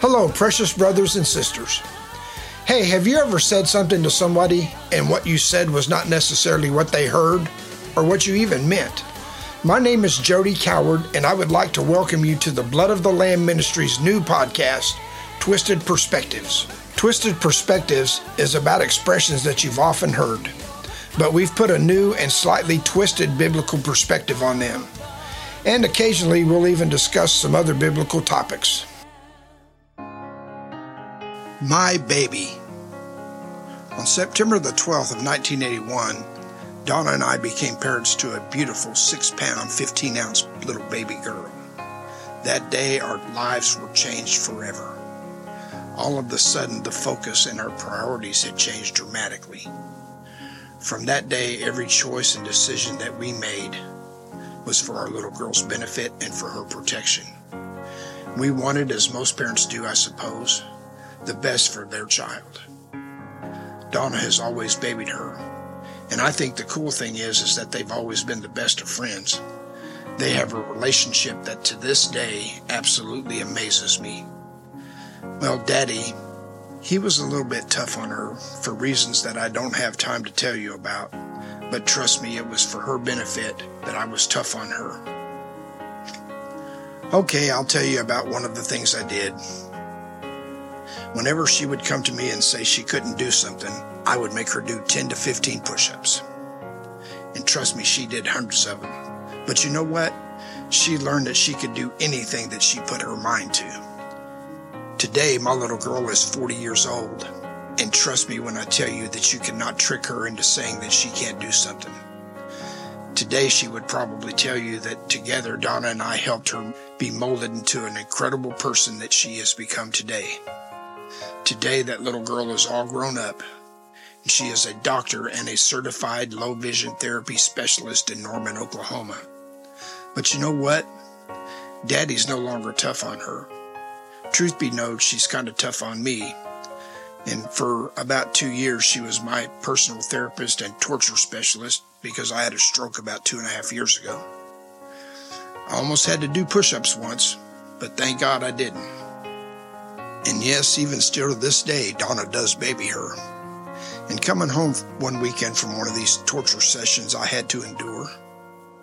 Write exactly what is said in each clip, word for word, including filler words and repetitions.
Hello, precious brothers and sisters. Hey, have you ever said something to somebody and what you said was not necessarily what they heard or what you even meant? My name is Jody Coward, and I would like to welcome you to the Blood of the Lamb Ministries' new podcast, Twisted Perspectives. Twisted Perspectives is about expressions that you've often heard, but we've put a new and slightly twisted biblical perspective on them. And occasionally we'll even discuss some other biblical topics. My baby. On September the twelfth of nineteen eighty-one, Donna and I became parents to a beautiful six pound, fifteen ounce little baby girl. That day, our lives were changed forever. All of a sudden, the focus and our priorities had changed dramatically. From that day, every choice and decision that we made was for our little girl's benefit and for her protection. We wanted, as most parents do, I suppose, the best for their child. Donna has always babied her, and I think the cool thing is is that they've always been the best of friends. They have a relationship that to this day absolutely amazes me. Well, Daddy, he was a little bit tough on her for reasons that I don't have time to tell you about, but trust me, it was for her benefit that I was tough on her. Okay, I'll tell you about one of the things I did. Whenever she would come to me and say she couldn't do something, I would make her do ten to fifteen push-ups. And trust me, she did hundreds of them. But you know what? She learned that she could do anything that she put her mind to. Today, my little girl is forty years old. And trust me when I tell you that you cannot trick her into saying that she can't do something. Today, she would probably tell you that together, Donna and I helped her be molded into an incredible person that she has become today. Today, that little girl is all grown up, and she is a doctor and a certified low vision therapy specialist in Norman, Oklahoma. But you know what? Daddy's no longer tough on her. Truth be known, she's kind of tough on me. And for about two years, she was my personal therapist and torture specialist because I had a stroke about two and a half years ago. I almost had to do push-ups once, but thank God I didn't. And yes, even still to this day, Donna does baby her. And coming home one weekend from one of these torture sessions I had to endure,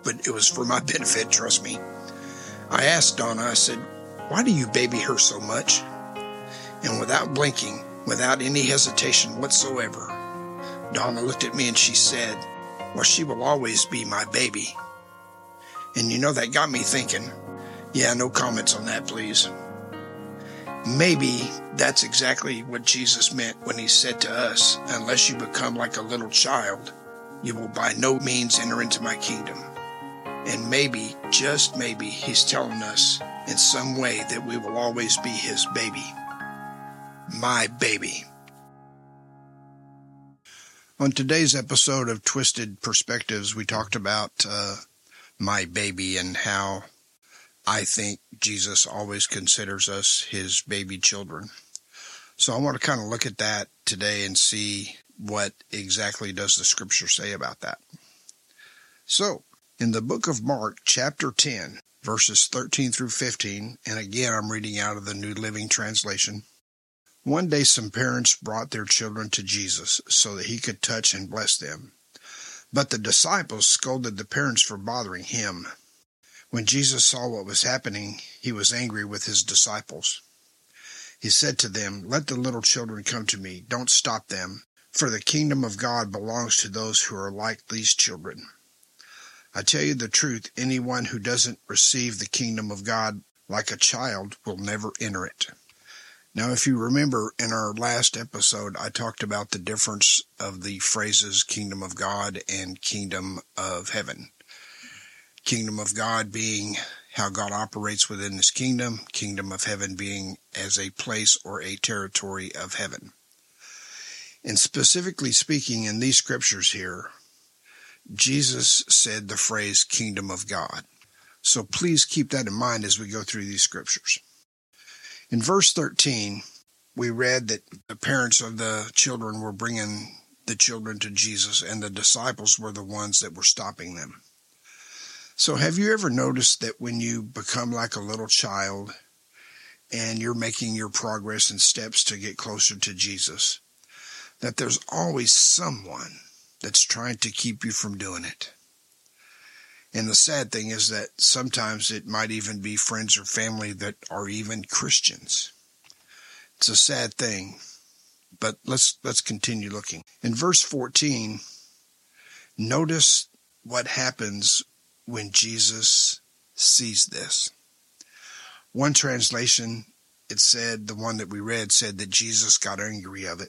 but it was for my benefit, trust me. I asked Donna, I said, "Why do you baby her so much?" And without blinking, without any hesitation whatsoever, Donna looked at me and she said, "Well, she will always be my baby." And you know, that got me thinking, yeah, no comments on that, please. Maybe that's exactly what Jesus meant when he said to us, "Unless you become like a little child, you will by no means enter into my kingdom." And maybe, just maybe, he's telling us in some way that we will always be his baby. My baby. On today's episode of Twisted Perspectives, we talked about uh, my baby and how I think Jesus always considers us his baby children. So I want to kind of look at that today and see what exactly does the scripture say about that. So in the book of Mark, chapter ten, verses thirteen through fifteen, and again, I'm reading out of the New Living Translation. One day, some parents brought their children to Jesus so that he could touch and bless them. But the disciples scolded the parents for bothering him. When Jesus saw what was happening, he was angry with his disciples. He said to them, "Let the little children come to me. Don't stop them, for the kingdom of God belongs to those who are like these children. I tell you the truth, anyone who doesn't receive the kingdom of God like a child will never enter it." Now, if you remember in our last episode, I talked about the difference of the phrases kingdom of God and kingdom of heaven. Kingdom of God being how God operates within his kingdom, kingdom of heaven being as a place or a territory of heaven. And specifically speaking in these scriptures here, Jesus said the phrase kingdom of God. So please keep that in mind as we go through these scriptures. In verse thirteen, we read that the parents of the children were bringing the children to Jesus, and the disciples were the ones that were stopping them. So have you ever noticed that when you become like a little child, and you're making your progress and steps to get closer to Jesus, that there's always someone that's trying to keep you from doing it. And the sad thing is that sometimes it might even be friends or family that are even Christians. It's a sad thing, but let's let's continue looking. In verse fourteen, notice what happens when Jesus sees this. One translation, it said, the one that we read said that Jesus got angry of it.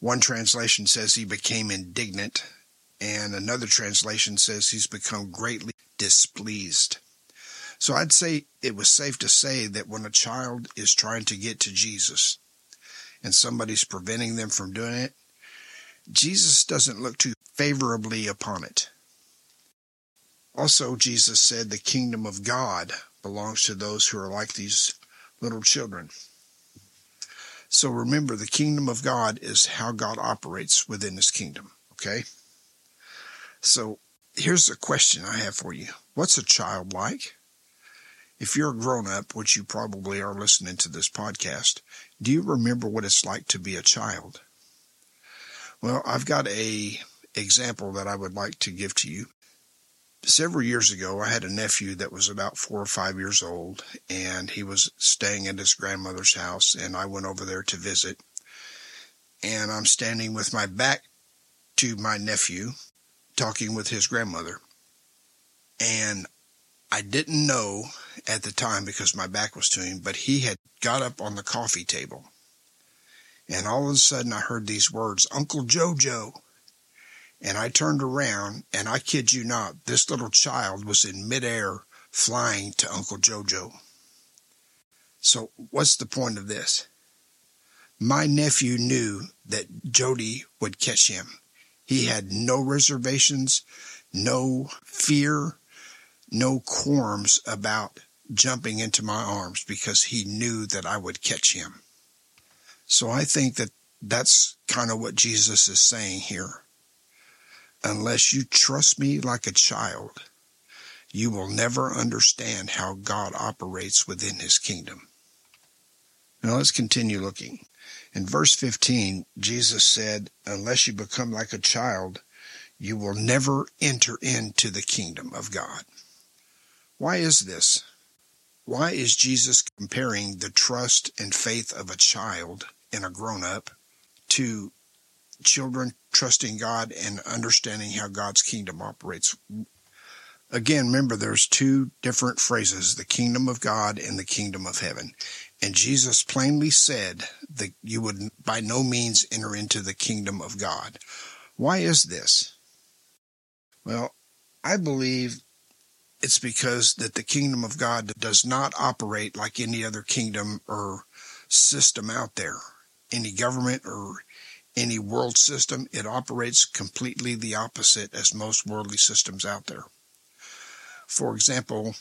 One translation says he became indignant, and another translation says he's become greatly displeased. So I'd say it was safe to say that when a child is trying to get to Jesus and somebody's preventing them from doing it, Jesus doesn't look too favorably upon it. Also, Jesus said the kingdom of God belongs to those who are like these little children. So remember, the kingdom of God is how God operates within his kingdom, okay? So here's a question I have for you. What's a child like? If you're a grown-up, which you probably are listening to this podcast, do you remember what it's like to be a child? Well, I've got a example that I would like to give to you. Several years ago, I had a nephew that was about four or five years old, and he was staying at his grandmother's house, and I went over there to visit. And I'm standing with my back to my nephew, talking with his grandmother. And I didn't know at the time because my back was to him, but he had got up on the coffee table. And all of a sudden I heard these words, Uncle Jojo. And I turned around, and I kid you not, this little child was in midair flying to Uncle Jojo. So what's the point of this? My nephew knew that Jody would catch him. He had no reservations, no fear, no qualms about jumping into my arms because he knew that I would catch him. So I think that that's kind of what Jesus is saying here. Unless you trust me like a child, you will never understand how God operates within his kingdom. Now let's continue looking. In verse fifteen, Jesus said, unless you become like a child, you will never enter into the kingdom of God. Why is this? Why is Jesus comparing the trust and faith of a child and a grown-up to children trusting God and understanding how God's kingdom operates? Again, remember, there's two different phrases, the kingdom of God and the kingdom of heaven. And Jesus plainly said that you would by no means enter into the kingdom of God. Why is this? Well, I believe it's because that the kingdom of God does not operate like any other kingdom or system out there, any government or any world system. It operates completely the opposite as most worldly systems out there. For example,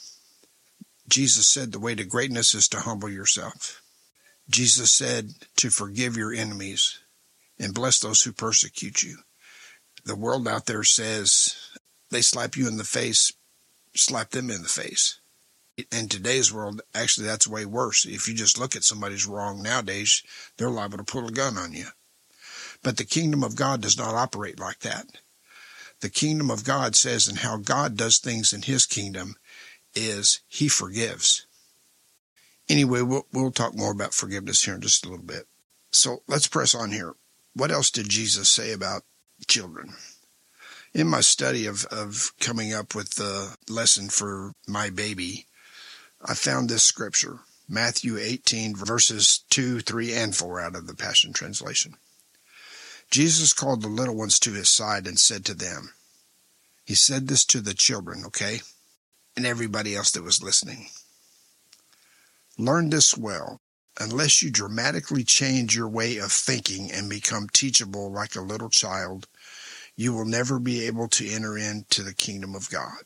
Jesus said the way to greatness is to humble yourself. Jesus said to forgive your enemies and bless those who persecute you. The world out there says they slap you in the face, slap them in the face. In today's world, actually, that's way worse. If you just look at somebody's wrong nowadays, they're liable to pull a gun on you. But the kingdom of God does not operate like that. The kingdom of God says, and how God does things in his kingdom is he forgives. Anyway, we'll, we'll talk more about forgiveness here in just a little bit. So let's press on here. What else did Jesus say about children? In my study of, of coming up with the lesson for my baby, I found this scripture, Matthew eighteen, verses two, three, and four out of the Passion Translation. Jesus called the little ones to his side and said to them, he said this to the children, okay, and everybody else that was listening. Learn this well. Unless you dramatically change your way of thinking and become teachable like a little child, you will never be able to enter into the kingdom of God.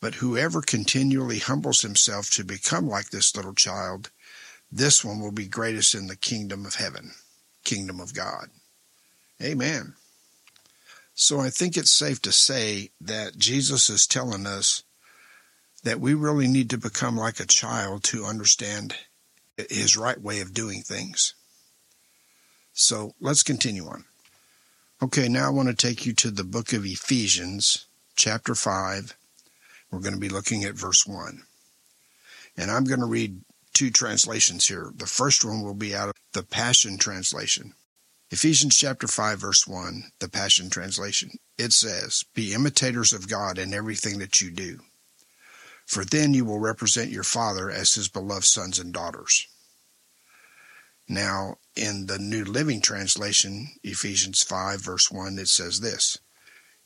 But whoever continually humbles himself to become like this little child, this one will be greatest in the kingdom of heaven, kingdom of God. Amen. So I think it's safe to say that Jesus is telling us that we really need to become like a child to understand his right way of doing things. So let's continue on. Okay, now I want to take you to the book of Ephesians, chapter five. We're going to be looking at verse one. And I'm going to read two translations here. The first one will be out of the Passion Translation. Ephesians chapter five, verse one, the Passion Translation. It says, "Be imitators of God in everything that you do, for then you will represent your Father as his beloved sons and daughters." Now, in the New Living Translation, Ephesians five, verse one, it says this,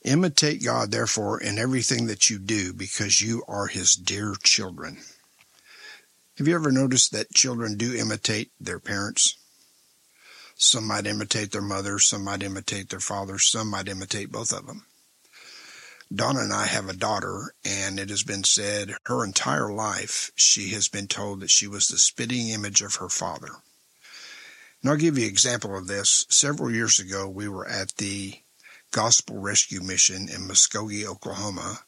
"Imitate God, therefore, in everything that you do, because you are his dear children." Have you ever noticed that children do imitate their parents? Some might imitate their mother, some might imitate their father, some might imitate both of them. Donna and I have a daughter, and it has been said her entire life she has been told that she was the spitting image of her father. And I'll give you an example of this. Several years ago, we were at the Gospel Rescue Mission in Muskogee, Oklahoma.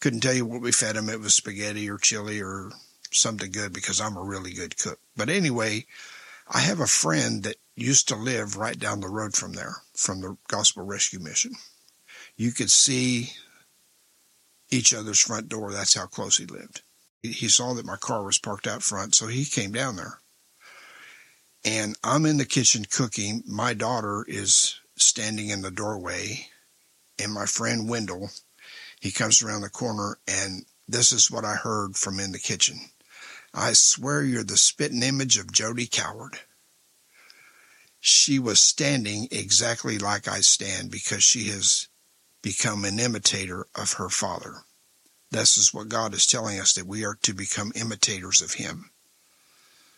Couldn't tell you what we fed them. It was spaghetti or chili or something good because I'm a really good cook. But anyway, I have a friend that used to live right down the road from there, from the Gospel Rescue Mission. You could see each other's front door. That's how close he lived. He saw that my car was parked out front, so he came down there. And I'm in the kitchen cooking. My daughter is standing in the doorway. And my friend Wendell, he comes around the corner, and this is what I heard from in the kitchen. "I swear you're the spitting image of Jody Coward." She was standing exactly like I stand because she has become an imitator of her father. This is what God is telling us, that we are to become imitators of him.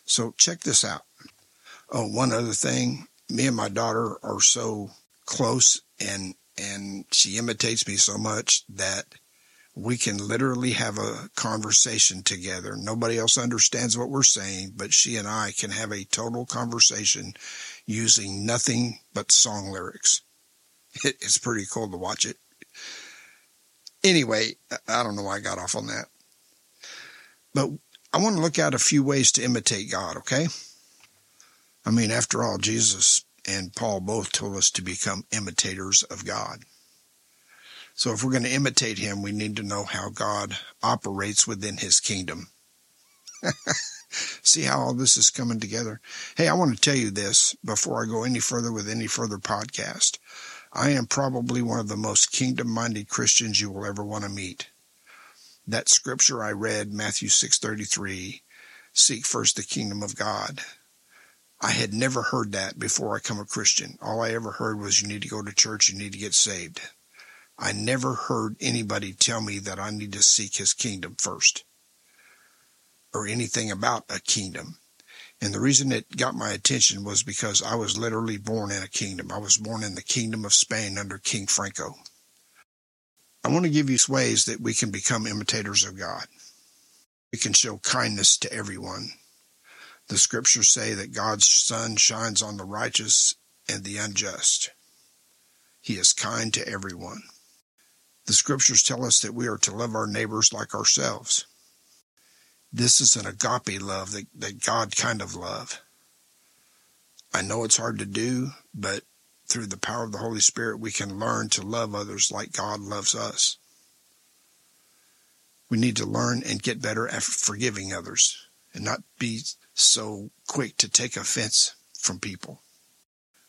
So check this out. Oh, one other thing, me and my daughter are so close, and and she imitates me so much that we can literally have a conversation together. Nobody else understands what we're saying, but she and I can have a total conversation using nothing but song lyrics. It's pretty cool to watch it. Anyway, I don't know why I got off on that. But I want to look at a few ways to imitate God, okay? I mean, after all, Jesus and Paul both told us to become imitators of God. So if we're going to imitate him, we need to know how God operates within his kingdom. See how all this is coming together? Hey, I want to tell you this before I go any further with any further podcast. I am probably one of the most kingdom-minded Christians you will ever want to meet. That scripture I read, Matthew six thirty-three, "Seek first the kingdom of God." I had never heard that before I became a Christian. All I ever heard was you need to go to church, you need to get saved. I never heard anybody tell me that I need to seek his kingdom first or anything about a kingdom. And the reason it got my attention was because I was literally born in a kingdom. I was born in the kingdom of Spain under King Franco. I want to give you ways that we can become imitators of God. We can show kindness to everyone. The scriptures say that God's sun shines on the righteous and the unjust. He is kind to everyone. The scriptures tell us that we are to love our neighbors like ourselves. This is an agape love, that, that God kind of love. I know it's hard to do, but through the power of the Holy Spirit, we can learn to love others like God loves us. We need to learn and get better at forgiving others and not be so quick to take offense from people.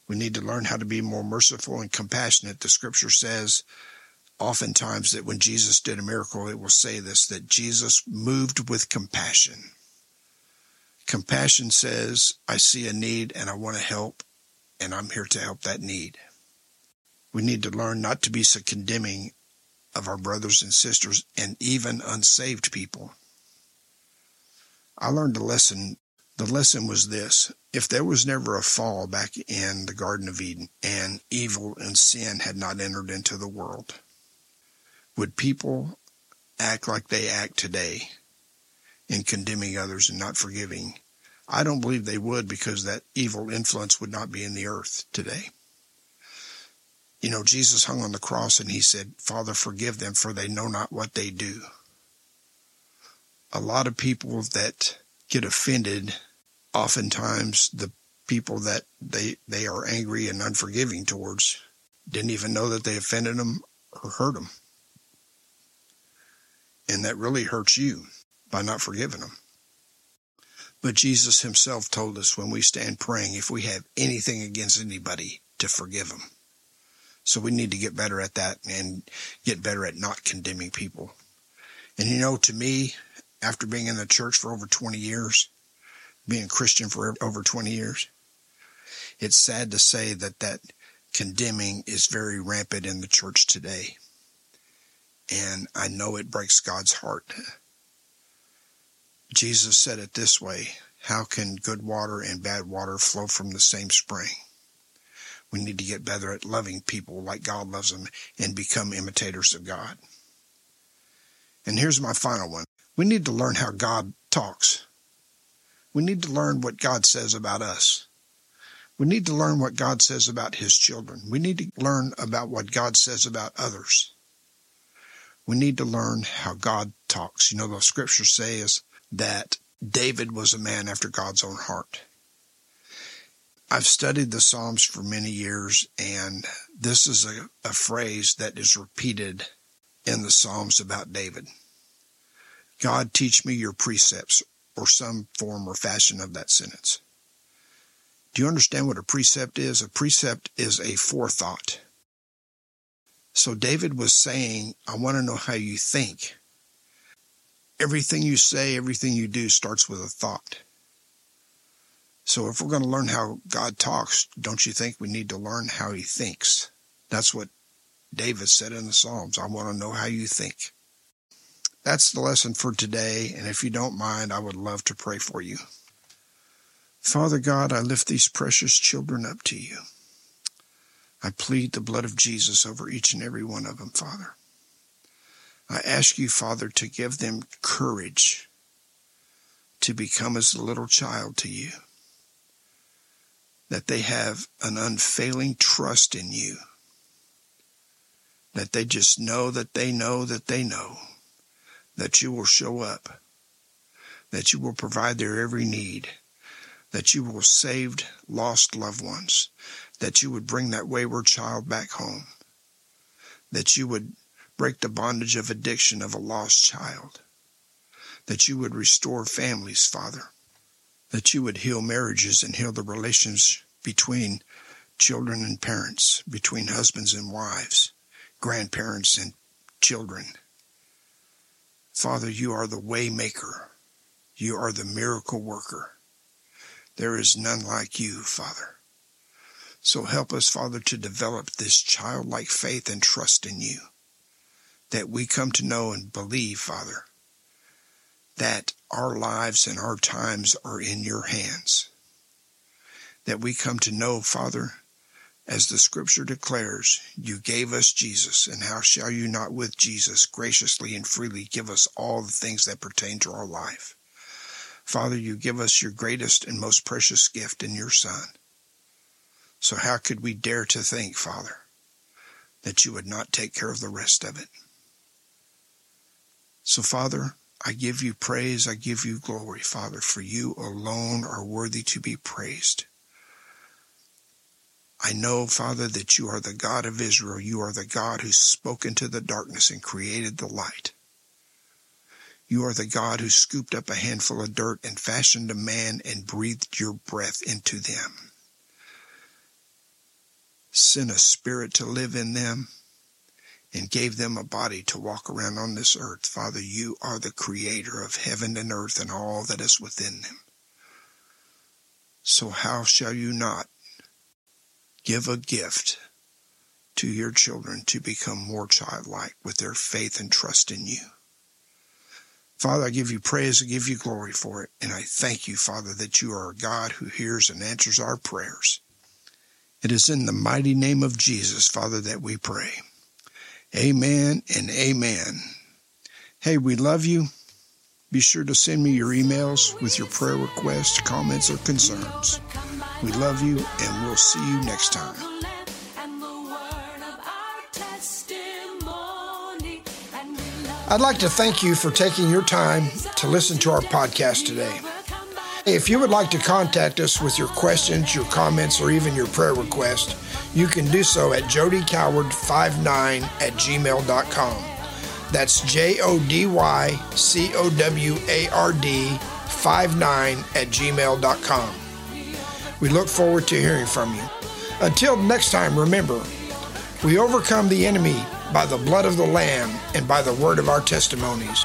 We need to learn how to be more merciful and compassionate. The scripture says oftentimes that when Jesus did a miracle, it will say this, that Jesus moved with compassion. Compassion says, I see a need and I want to help, and I'm here to help that need. We need to learn not to be so condemning of our brothers and sisters and even unsaved people. I learned a lesson. The lesson was this. If there was never a fall back in the Garden of Eden and evil and sin had not entered into the world, would people act like they act today in condemning others and not forgiving? I don't believe they would, because that evil influence would not be in the earth today. You know, Jesus hung on the cross and he said, "Father, forgive them, for they know not what they do." A lot of people that get offended oftentimes the people that they they are angry and unforgiving towards didn't even know that they offended them or hurt them. And that really hurts you by not forgiving them. But Jesus himself told us when we stand praying, if we have anything against anybody, to forgive them. So we need to get better at that and get better at not condemning people. And you know, to me, after being in the church for over twenty years, being a Christian for over twenty years, it's sad to say that that condemning is very rampant in the church today. And I know it breaks God's heart. Jesus said it this way, how can good water and bad water flow from the same spring? We need to get better at loving people like God loves them and become imitators of God. And here's my final one. We need to learn how God talks. We need to learn what God says about us. We need to learn what God says about his children. We need to learn about what God says about others. We need to learn how God talks. You know, the scripture says that David was a man after God's own heart. I've studied the Psalms for many years, and this is a, a phrase that is repeated in the Psalms about David. God, teach me your precepts, or some form or fashion of that sentence. Do you understand what a precept is? A precept is a forethought. So David was saying, I want to know how you think. Everything you say, everything you do starts with a thought. So if we're going to learn how God talks, don't you think we need to learn how he thinks? That's what David said in the Psalms. I want to know how you think. That's the lesson for today. And if you don't mind, I would love to pray for you. Father God, I lift these precious children up to you. I plead the blood of Jesus over each and every one of them, Father. I ask you, Father, to give them courage to become as a little child to you, that they have an unfailing trust in you, that they just know that they know that they know that you will show up, that you will provide their every need, that you will save lost loved ones, that you would bring that wayward child back home, that you would break the bondage of addiction of a lost child, that you would restore families, Father, that you would heal marriages and heal the relations between children and parents, between husbands and wives, grandparents and children. Father, you are the way maker. You are the miracle worker. There is none like you, Father. So help us, Father, to develop this childlike faith and trust in you, that we come to know and believe, Father, that our lives and our times are in your hands. That we come to know, Father, as the scripture declares, you gave us Jesus, and how shall you not with Jesus graciously and freely give us all the things that pertain to our life? Father, you give us your greatest and most precious gift in your Son. So how could we dare to think, Father, that you would not take care of the rest of it? So, Father, I give you praise, I give you glory, Father, for you alone are worthy to be praised. I know, Father, that you are the God of Israel. You are the God who spoke into the darkness and created the light. You are the God who scooped up a handful of dirt and fashioned a man and breathed your breath into them. Sent a spirit to live in them, and gave them a body to walk around on this earth. Father, you are the creator of heaven and earth and all that is within them. So how shall you not give a gift to your children to become more childlike with their faith and trust in you? Father, I give you praise, I give you glory for it, and I thank you, Father, that you are a God who hears and answers our prayers. It is in the mighty name of Jesus, Father, that we pray. Amen and amen. Hey, we love you. Be sure to send me your emails with your prayer requests, comments, or concerns. We love you, and we'll see you next time. I'd like to thank you for taking your time to listen to our podcast today. If you would like to contact us with your questions, your comments, or even your prayer request, you can do so at jody coward fifty-nine at gmail dot com. That's J O D Y C O W A R D fifty-nine at gmail dot com. We look forward to hearing from you. Until next time, remember, we overcome the enemy by the blood of the Lamb and by the word of our testimonies.